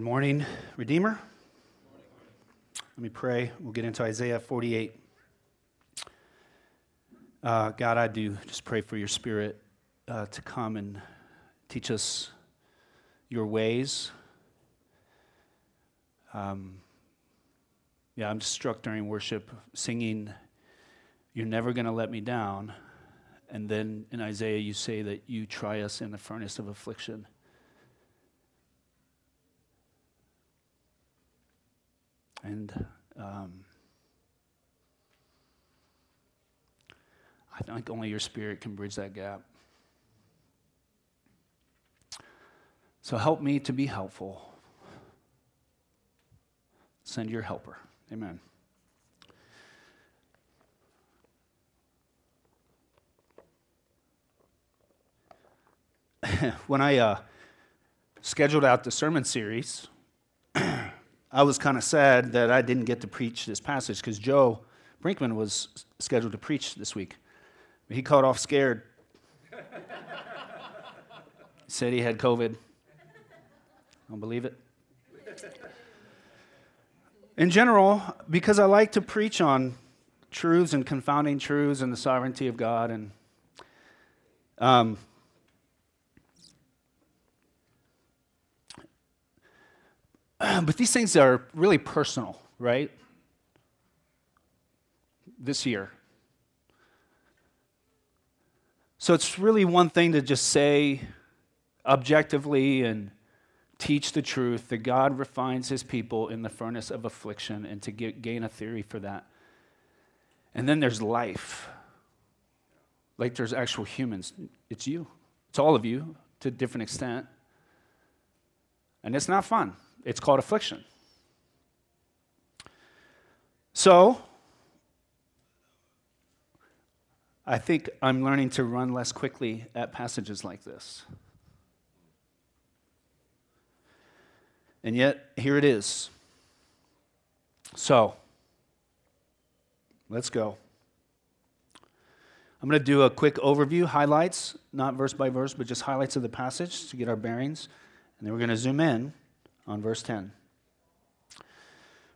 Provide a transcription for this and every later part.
Good morning, Redeemer. Let me pray. We'll get into Isaiah 48. God, I do just pray for your Spirit to come and teach us your ways. I'm just struck during worship, singing, "You're never going to let me down." And then in Isaiah, you say that you try us in the furnace of affliction. And I think only your Spirit can bridge that gap. So help me to be helpful. Send your helper. Amen. When I scheduled out the sermon series, I was kind of sad that I didn't get to preach this passage because Joe Brinkman was scheduled to preach this week. He called off scared. He said he had COVID. Don't believe it. In general, because I like to preach on truths and confounding truths and the sovereignty of God, and but these things are really personal, right? This year. So it's really one thing to just say objectively and teach the truth that God refines his people in the furnace of affliction and to gain a theory for that. And then there's life. Like there's actual humans. It's you. It's all of you to a different extent. And it's not fun. It's called affliction. So, I think I'm learning to run less quickly at passages like this. And yet, here it is. So, let's go. I'm going to do a quick overview, highlights, not verse by verse, but just highlights of the passage to get our bearings. And then we're going to zoom in on verse 10.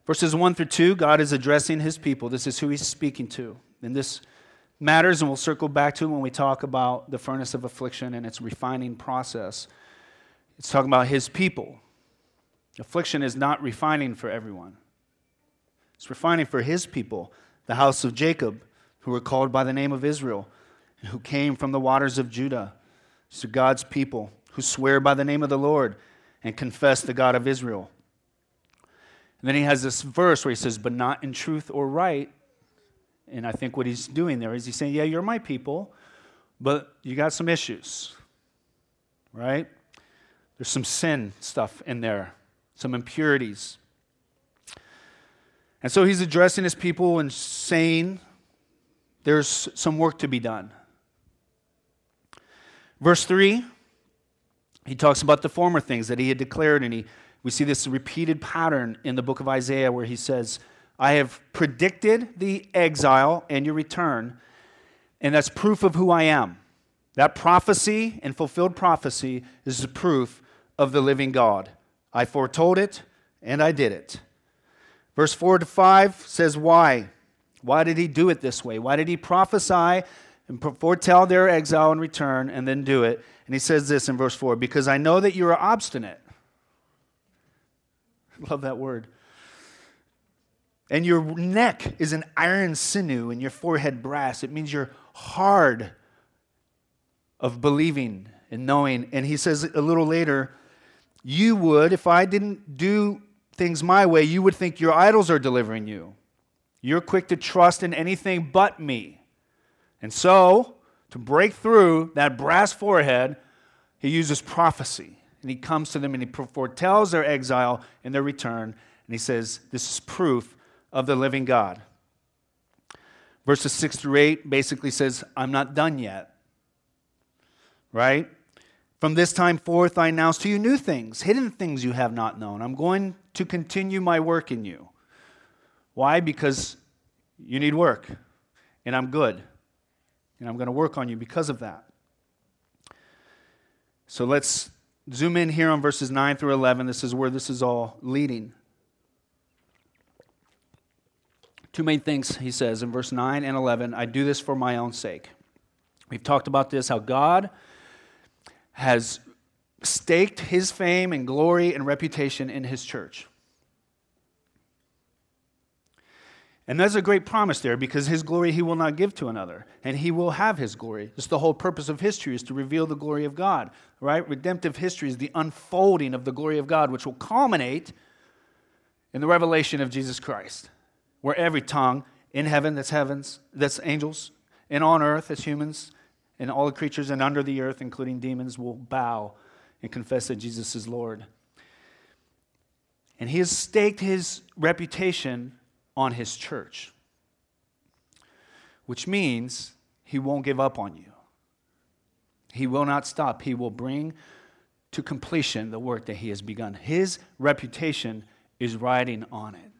Verses 1 through 2, God is addressing his people. This is who he's speaking to. And this matters, and we'll circle back to it when we talk about the furnace of affliction and its refining process. It's talking about his people. Affliction is not refining for everyone. It's refining for his people, the house of Jacob, who were called by the name of Israel, and who came from the waters of Judah. So God's people, who swear by the name of the Lord, and confess the God of Israel. And then he has this verse where he says, but not in truth or right. And I think what he's doing there is he's saying, yeah, you're my people, but you got some issues, right? There's some sin stuff in there, some impurities. And so he's addressing his people and saying there's some work to be done. Verse 3. He talks about the former things that he had declared, and we see this repeated pattern in the book of Isaiah where he says, I have predicted the exile and your return, and that's proof of who I am. That prophecy and fulfilled prophecy is the proof of the living God. I foretold it, and I did it. Verse 4 to 5 says why. Why did he do it this way? Why did he prophesy and foretell their exile and return, and then do it? And he says this in verse 4, because I know that you are obstinate. I love that word. And your neck is an iron sinew, and your forehead brass. It means you're hard of believing and knowing. And he says a little later, you would, if I didn't do things my way, you would think your idols are delivering you. You're quick to trust in anything but me. And so, to break through that brass forehead, he uses prophecy. And he comes to them and he foretells their exile and their return. And he says, this is proof of the living God. Verses 6 through 8 basically says, I'm not done yet. Right? From this time forth I announce to you new things, hidden things you have not known. I'm going to continue my work in you. Why? Because you need work. And I'm good. And I'm going to work on you because of that. So let's Zoom in here on verses 9 through 11. This is where this is all leading. Two main things he says in verse 9 and 11. I do this for my own sake. We've talked about this, how God has staked his fame and glory and reputation in his church. And that's a great promise there, because his glory he will not give to another, and he will have his glory. It's the whole purpose of history, is to reveal the glory of God, right? Redemptive history is the unfolding of the glory of God, which will culminate in the revelation of Jesus Christ, where every tongue in heaven, that's heavens, that's angels, and on earth, that's humans, and all the creatures, and under the earth, including demons, will bow and confess that Jesus is Lord. And he has staked his reputation on his church, which means he won't give up on you. He will not stop. He will bring to completion the work that he has begun. His reputation is riding on it.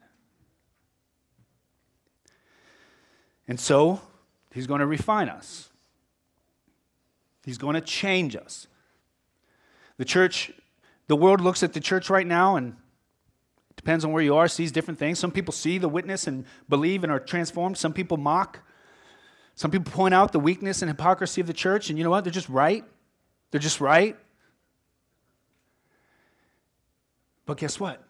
And so he's going to refine us. He's going to change us. The church, the world looks at the church right now, and depends on where you are, sees different things. Some people see the witness and believe and are transformed. Some people mock. Some people point out the weakness and hypocrisy of the church, and you know what? They're just right. They're just right. But guess what?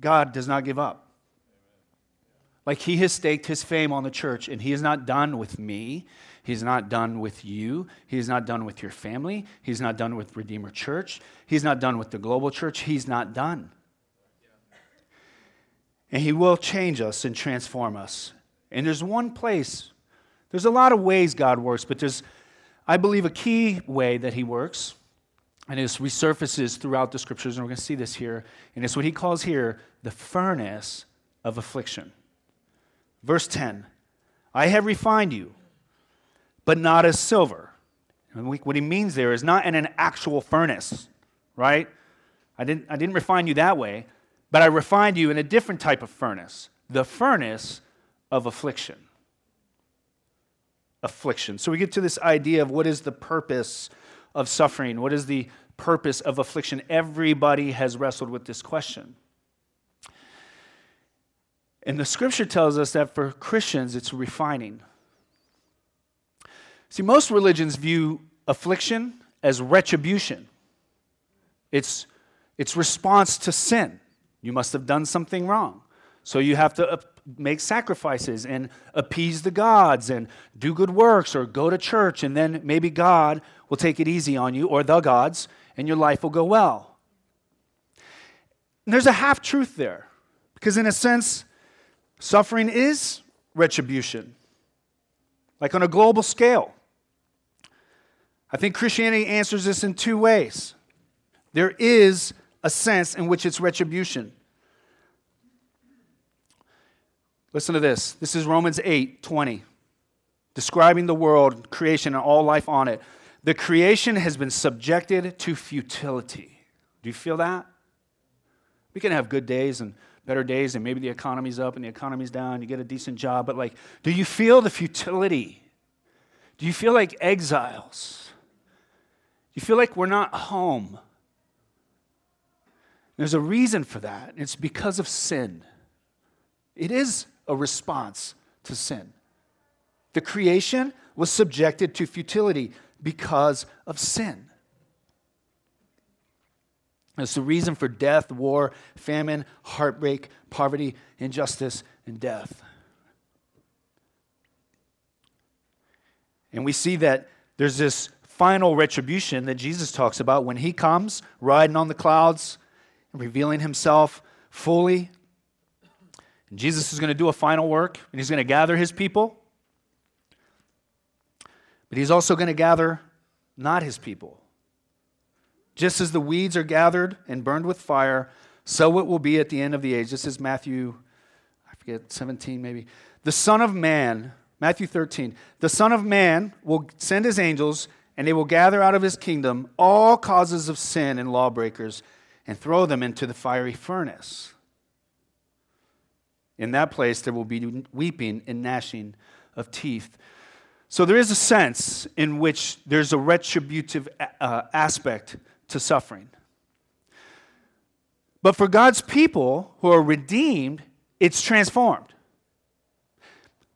God does not give up. Like, he has staked his fame on the church, and he is not done with me. He's not done with you. He's not done with your family. He's not done with Redeemer Church. He's not done with the global church. He's not done. And he will change us and transform us. And there's one place. There's a lot of ways God works, but there's, I believe, a key way that he works, and it resurfaces throughout the scriptures, and we're going to see this here, and it's what he calls here the furnace of affliction. Verse 10, I have refined you, but not as silver. And what he means there is not in an actual furnace, right? I didn't refine you that way. But I refined you in a different type of furnace, the furnace of affliction. Affliction. So we get to this idea of what is the purpose of suffering? What is the purpose of affliction? Everybody has wrestled with this question. And the scripture tells us that for Christians, it's refining. See, most religions view affliction as retribution. It's response to sin. You must have done something wrong. So you have to make sacrifices and appease the gods and do good works or go to church, and then maybe God will take it easy on you, or the gods, and your life will go well. And there's a half-truth there, because in a sense, suffering is retribution, like on a global scale. I think Christianity answers this in two ways. There is a sense in which it's retribution. Listen to this. This is Romans 8:20, describing the world, creation, and all life on it. The creation has been subjected to futility. Do you feel that? We can have good days and better days, and maybe the economy's up and the economy's down, you get a decent job, but like, do you feel the futility? Do you feel like exiles? Do you feel like we're not home? There's a reason for that. It's because of sin. It is a response to sin. The creation was subjected to futility because of sin. It's the reason for death, war, famine, heartbreak, poverty, injustice, and death. And we see that there's this final retribution that Jesus talks about when he comes riding on the clouds, revealing himself fully. And Jesus is going to do a final work, and he's going to gather his people. But he's also going to gather not his people. Just as the weeds are gathered and burned with fire, so it will be at the end of the age. This is Matthew, I forget, 17 maybe. The Son of Man, Matthew 13, the Son of Man will send his angels, and they will gather out of his kingdom all causes of sin and lawbreakers, and throw them into the fiery furnace. In that place, there will be weeping and gnashing of teeth. So there is a sense in which there's a retributive aspect to suffering. But for God's people who are redeemed, it's transformed.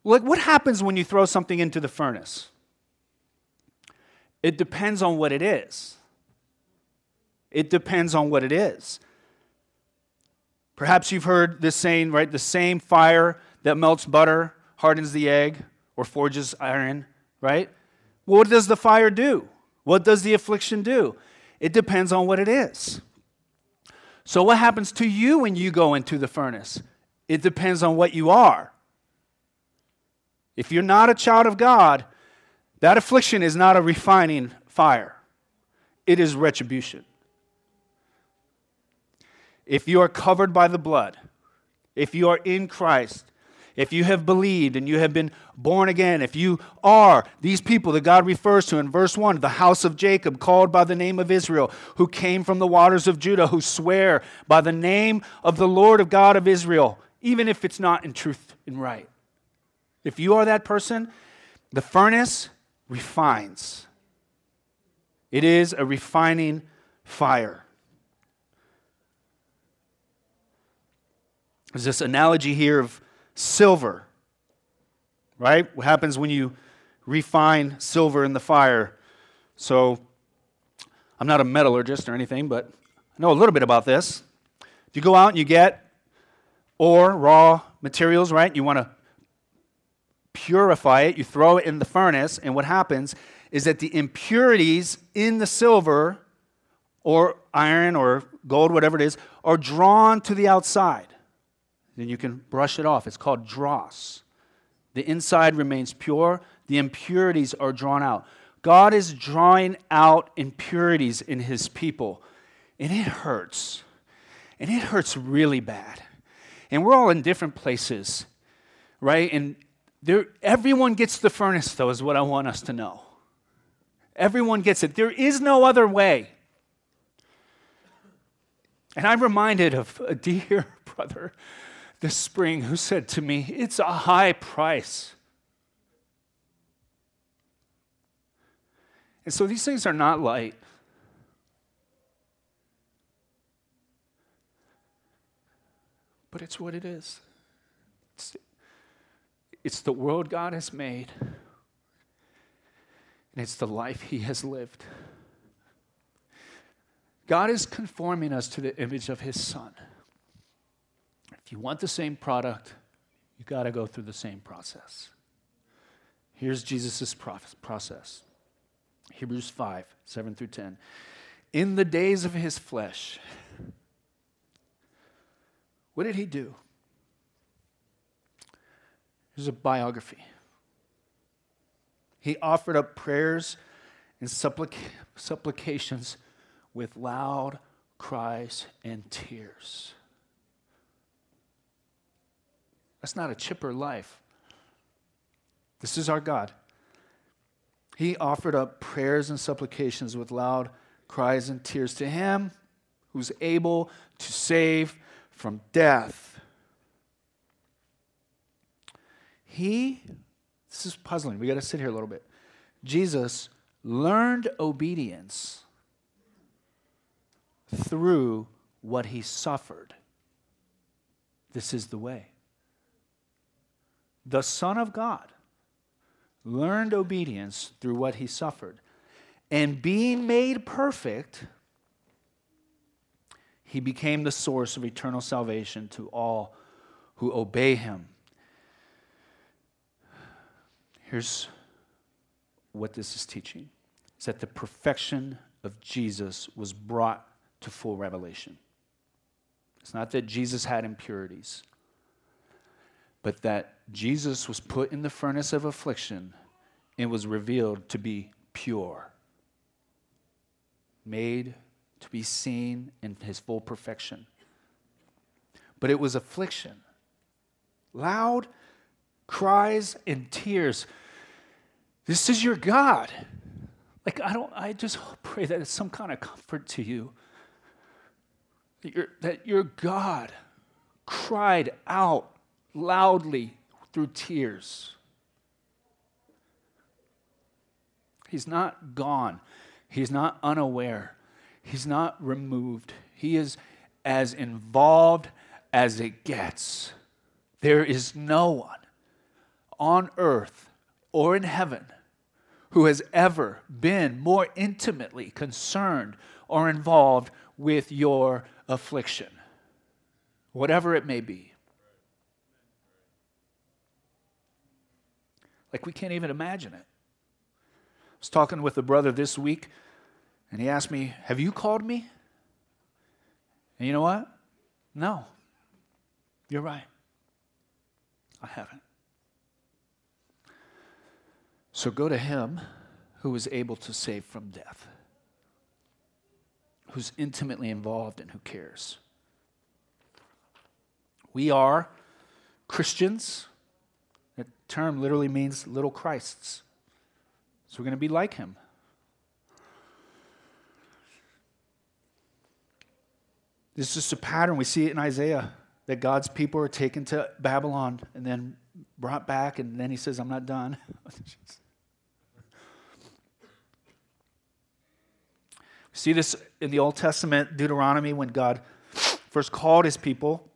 Like, what happens when you throw something into the furnace? It depends on what it is. It depends on what it is. Perhaps you've heard this saying, right? The same fire that melts butter hardens the egg or forges iron, right? Well, what does the fire do? What does the affliction do? It depends on what it is. So what happens to you when you go into the furnace? It depends on what you are. If you're not a child of God, that affliction is not a refining fire. It is retribution. If you are covered by the blood, if you are in Christ, if you have believed and you have been born again, if you are these people that God refers to in verse 1, the house of Jacob, called by the name of Israel, who came from the waters of Judah, who swear by the name of the Lord of God of Israel, even if it's not in truth and right. If you are that person, the furnace refines. It is a refining fire. There's this analogy here of silver, right? What happens when you refine silver in the fire? So, I'm not a metallurgist or anything, but I know a little bit about this. If you go out and you get ore, raw materials, right? You want to purify it, you throw it in the furnace, and what happens is that the impurities in the silver or iron or gold, whatever it is, are drawn to the outside. Then you can brush it off. It's called dross. The inside remains pure. The impurities are drawn out. God is drawing out impurities in His people, and it hurts. And it hurts really bad. And we're all in different places, right? And everyone gets the furnace, though, is what I want us to know. Everyone gets it. There is no other way. And I'm reminded of a dear brother this spring who said to me, it's a high price. And so these things are not light. But it's what it is. It's the world God has made. And it's the life He has lived. God is conforming us to the image of His Son. If you want the same product, you got to go through the same process. Here's Jesus' process. Hebrews 5, 7 through 10. In the days of His flesh, what did He do? Here's a biography. He offered up prayers and supplications with loud cries and tears. That's not a chipper life. This is our God. He offered up prayers and supplications with loud cries and tears to Him who's able to save from death. This is puzzling. We got to sit here a little bit. Jesus learned obedience through what He suffered. This is the way. The Son of God learned obedience through what He suffered. And being made perfect, He became the source of eternal salvation to all who obey Him. Here's what this is teaching. It's that the perfection of Jesus was brought to full revelation. It's not that Jesus had impurities, but that Jesus was put in the furnace of affliction and was revealed to be pure, made to be seen in His full perfection. But it was affliction, loud cries and tears. This is your God. Like, I just pray that it's some kind of comfort to you, that your God cried out loudly through tears. He's not gone. He's not unaware. He's not removed. He is as involved as it gets. There is no one on earth or in heaven who has ever been more intimately concerned or involved with your affliction, whatever it may be. Like, we can't even imagine it. I was talking with a brother this week, and he asked me, have you called me? And you know what? No. You're right. I haven't. So go to him who is able to save from death, who's intimately involved and who cares. We are Christians. That term literally means little Christs. So we're going to be like him. This is a pattern. We see it in Isaiah, that God's people are taken to Babylon and then brought back, and then he says, I'm not done. We see this in the Old Testament, Deuteronomy, when God first called his people,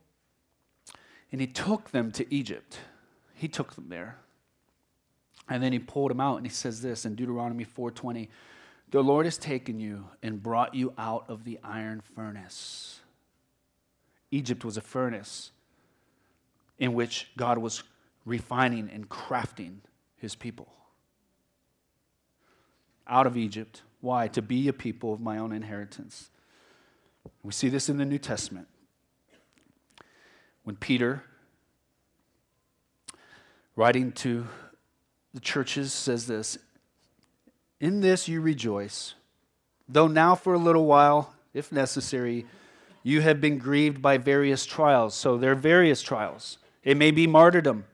and he took them to Egypt. He took them there. And then he pulled them out, and he says this in Deuteronomy 4:20, the Lord has taken you and brought you out of the iron furnace. Egypt was a furnace in which God was refining and crafting his people. Out of Egypt. Why? To be a people of my own inheritance. We see this in the New Testament. When Peter, writing to the churches, says this, in this you rejoice, though now for a little while, if necessary, you have been grieved by various trials. So there are various trials. It may be martyrdom.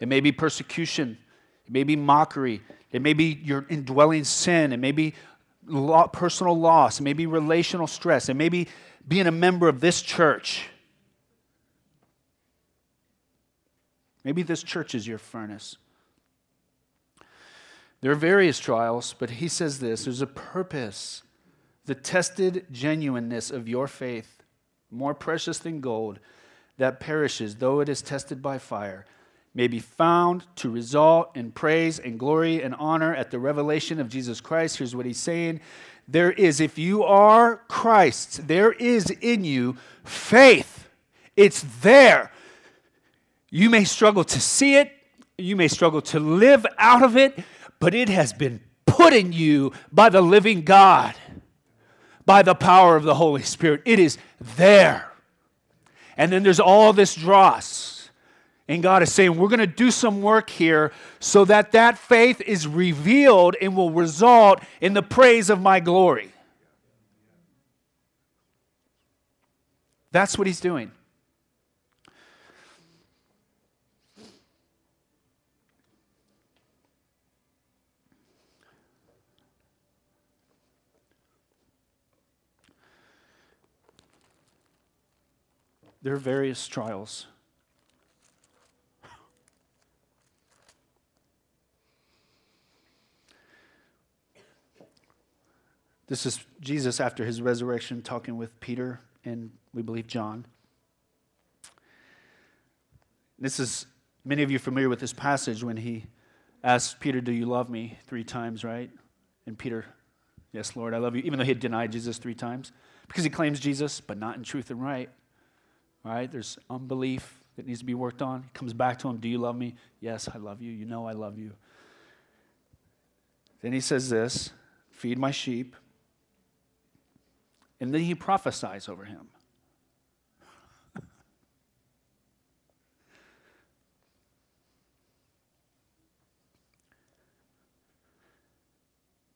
It may be persecution. It may be mockery. It may be your indwelling sin. It may be personal loss. It may be relational stress. It may be being a member of this church. Maybe this church is your furnace. There are various trials, but he says this, there's a purpose. The tested genuineness of your faith, more precious than gold, that perishes, though it is tested by fire, may be found to result in praise and glory and honor at the revelation of Jesus Christ. Here's what he's saying. There is, if you are Christ's, there is in you faith. It's there. You may struggle to see it. You may struggle to live out of it, but it has been put in you by the living God, by the power of the Holy Spirit. It is there. And then there's all this dross. And God is saying, we're going to do some work here so that that faith is revealed and will result in the praise of my glory. That's what he's doing. There are various trials. This is Jesus after his resurrection talking with Peter and, we believe, John. This is, many of you are familiar with this passage when he asked Peter, do you love me? 3 times, right? And Peter, yes, Lord, I love you. Even though he had denied Jesus 3 times. Because he claims Jesus, but not in truth and right. All right, there's unbelief that needs to be worked on. He comes back to him, do you love me? Yes, I love you. You know I love you. Then he says this, feed my sheep. And then he prophesies over him.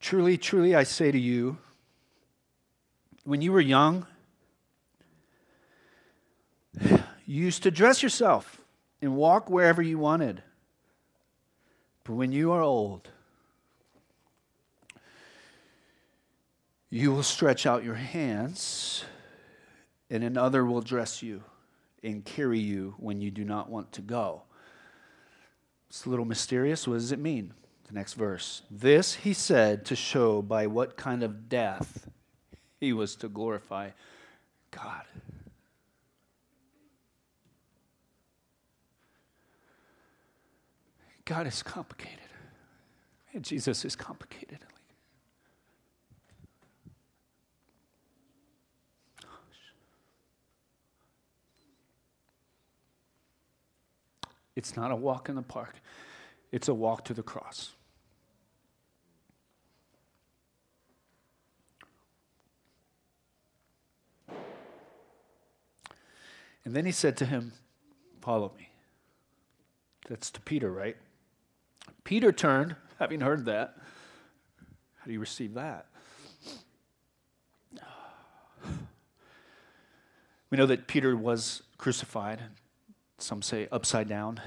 Truly, truly, I say to you, when you were young, you used to dress yourself and walk wherever you wanted. But when you are old, you will stretch out your hands, and another will dress you and carry you when you do not want to go. It's a little mysterious. What does it mean? The next verse. This he said to show by what kind of death He was to glorify God. God is complicated. Man, Jesus is complicated. It's not a walk in the park. It's a walk to the cross. And then he said to him, "Follow me." That's to Peter, right? Peter turned, having heard that. How do you receive that? We know that Peter was crucified. Some say upside down,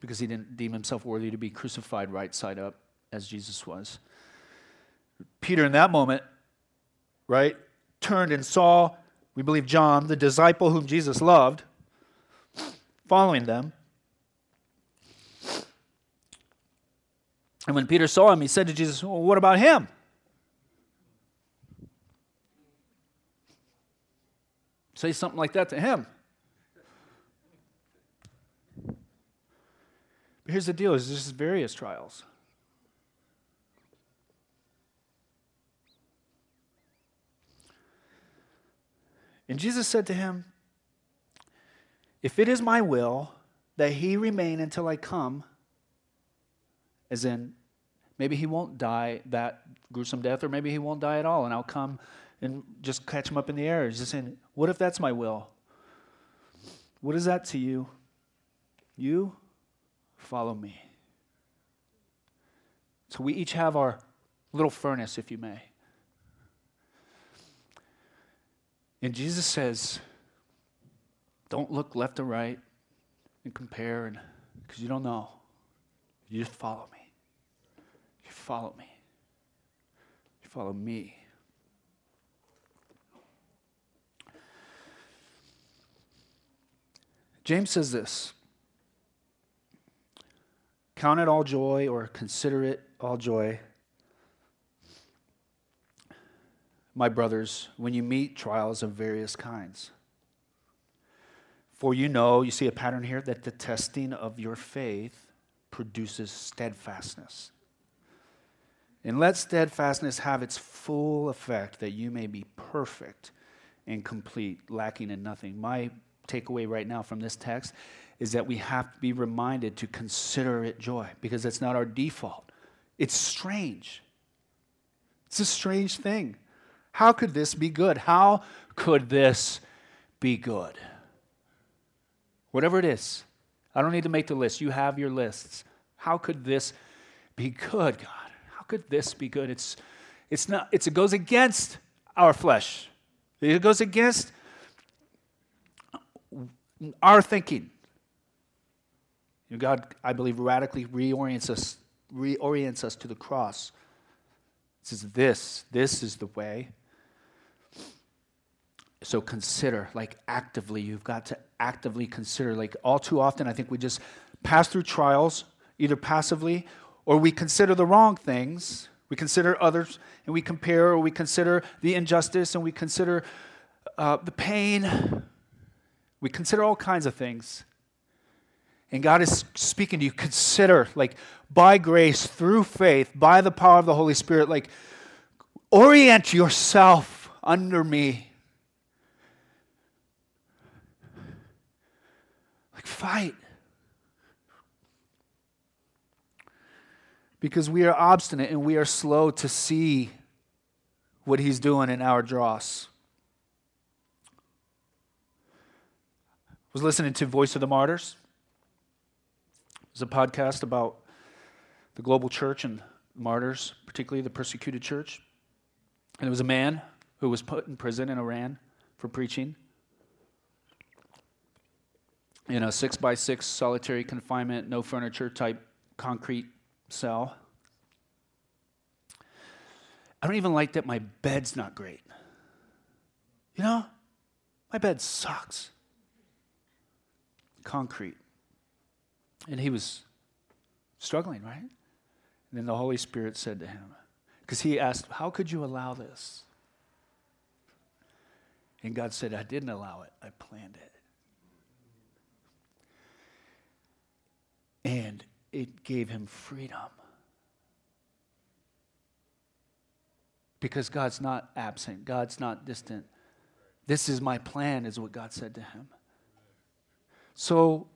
because he didn't deem himself worthy to be crucified right side up as Jesus was. Peter in that moment, right, turned and saw, we believe John, the disciple whom Jesus loved, following them. And when Peter saw him, he said to Jesus, "Well, what about him?" Say something like that to him. But here's the deal, is there's various trials. And Jesus said to him, "If it is my will that he remain until I come," as in, maybe he won't die that gruesome death, or maybe he won't die at all, and I'll come and just catch him up in the air. He's just saying, what if that's my will? What is that to you? You? Follow me. So we each have our little furnace, if you may. And Jesus says, don't look left or right and compare, and because you don't know. You just follow me. You follow me. You follow me. James says this. Count it all joy, or consider it all joy, my brothers, when you meet trials of various kinds. For you know, you see a pattern here, that the testing of your faith produces steadfastness. And let steadfastness have its full effect, that you may be perfect and complete, lacking in nothing. My takeaway right now from this text is that we have to be reminded to consider it joy, because that's not our default. It's strange. It's a strange thing. How could this be good? How could this be good? Whatever it is, I don't need to make the list. You have your lists. How could this be good, God? How could this be good? It's not. It goes against our flesh. It goes against our thinking. God, I believe, radically reorients us to the cross. It says this is the way. So consider, like actively, you've got to actively consider. Like all too often, I think we just pass through trials, either passively, or we consider the wrong things. We consider others, and we compare, or we consider the injustice, and we consider the pain. We consider all kinds of things. And God is speaking to you, consider, like, by grace, through faith, by the power of the Holy Spirit, like, orient yourself under me. Like, fight. Because we are obstinate and we are slow to see what he's doing in our dross. I was listening to Voice of the Martyrs. It's a podcast about the global church and martyrs, particularly the persecuted church. And there was a man who was put in prison in Iran for preaching in a 6x6 solitary confinement, no furniture type concrete cell. I don't even like that my bed's not great. You know, my bed sucks. Concrete. And he was struggling, right? And then the Holy Spirit said to him, because he asked, how could you allow this? And God said, I didn't allow it. I planned it. And it gave him freedom. Because God's not absent. God's not distant. This is my plan, is what God said to him. So,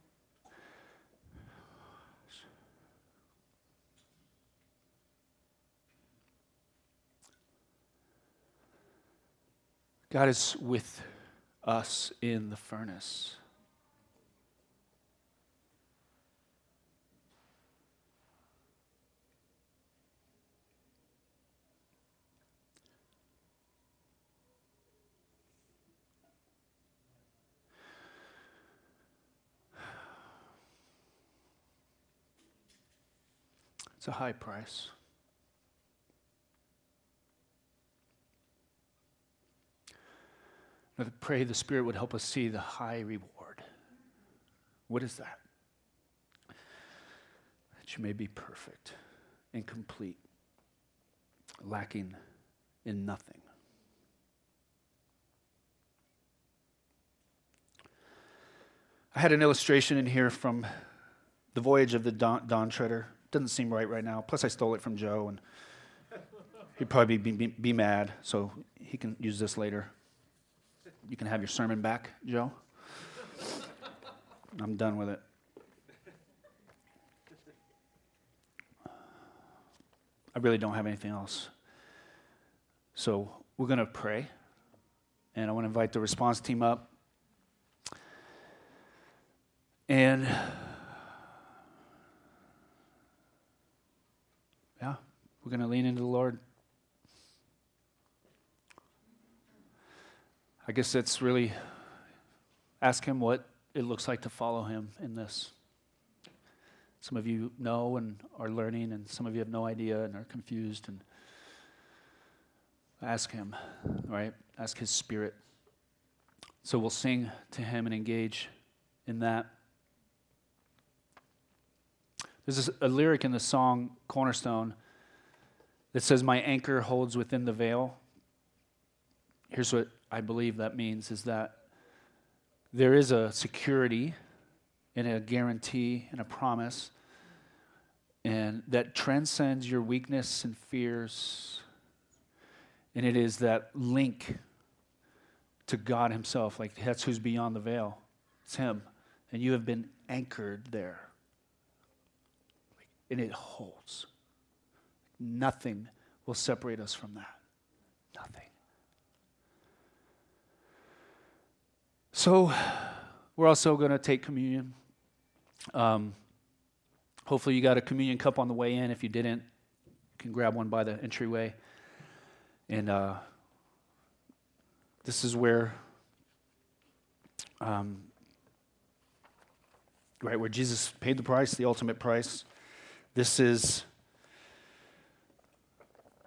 God is with us in the furnace. It's a high price. I pray the Spirit would help us see the high reward. What is that? That you may be perfect and complete, lacking in nothing. I had an illustration in here from the voyage of the Dawn Treader. Doesn't seem right now. Plus, I stole it from Joe, and he'd probably be mad, so he can use this later. You can have your sermon back, Joe. I'm done with it. I really don't have anything else. So we're going to pray, and I want to invite the response team up. And yeah, we're going to lean into the Lord. I guess that's really ask him what it looks like to follow him in this. Some of you know and are learning, and some of you have no idea and are confused. And ask him, right? Ask his Spirit. So we'll sing to him and engage in that. There's a lyric in the song Cornerstone that says, "My anchor holds within the veil." Here's what I believe that means, is that there is a security and a guarantee and a promise, and that transcends your weakness and fears, and it is that link to God himself. Like, that's who's beyond the veil. It's him, and you have been anchored there, and it holds. Nothing will separate us from that. Nothing. So we're also going to take communion. Hopefully you got a communion cup on the way in. If you didn't, you can grab one by the entryway. And this is where, right where Jesus paid the price, the ultimate price. This is,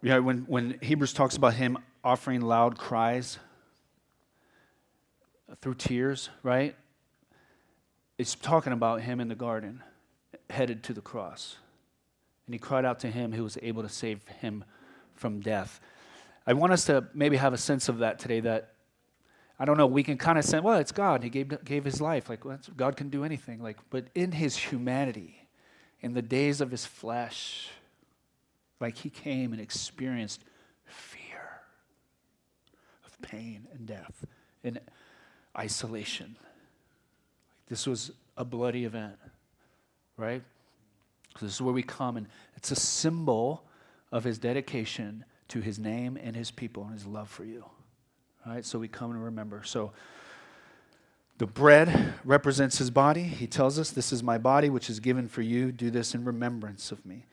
you know, when Hebrews talks about him offering loud cries through tears, right? It's talking about him in the garden, headed to the cross. And he cried out to him who was able to save him from death. I want us to maybe have a sense of that today, that, I don't know, we can kind of say, well, it's God. He gave his life. Like, well, God can do anything. Like, but in his humanity, in the days of his flesh, like, he came and experienced fear of pain and death and isolation. This was a bloody event, right? So this is where we come, and it's a symbol of his dedication to his name and his people and his love for you, all right? So we come and remember. So the bread represents his body. He tells us, this is my body, which is given for you. Do this in remembrance of me.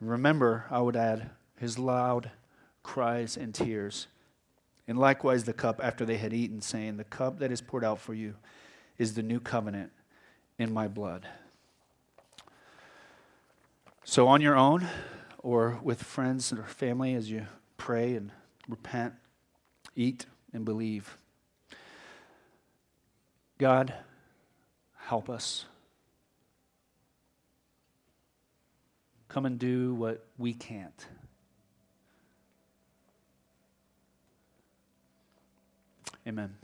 And remember, I would add, his loud cries and tears. And likewise the cup after they had eaten, saying, the cup that is poured out for you is the new covenant in my blood. So on your own or with friends or family, as you pray and repent, eat and believe. God, help us. Come and do what we can't. Amen.